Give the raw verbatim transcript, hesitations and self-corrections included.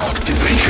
Activation.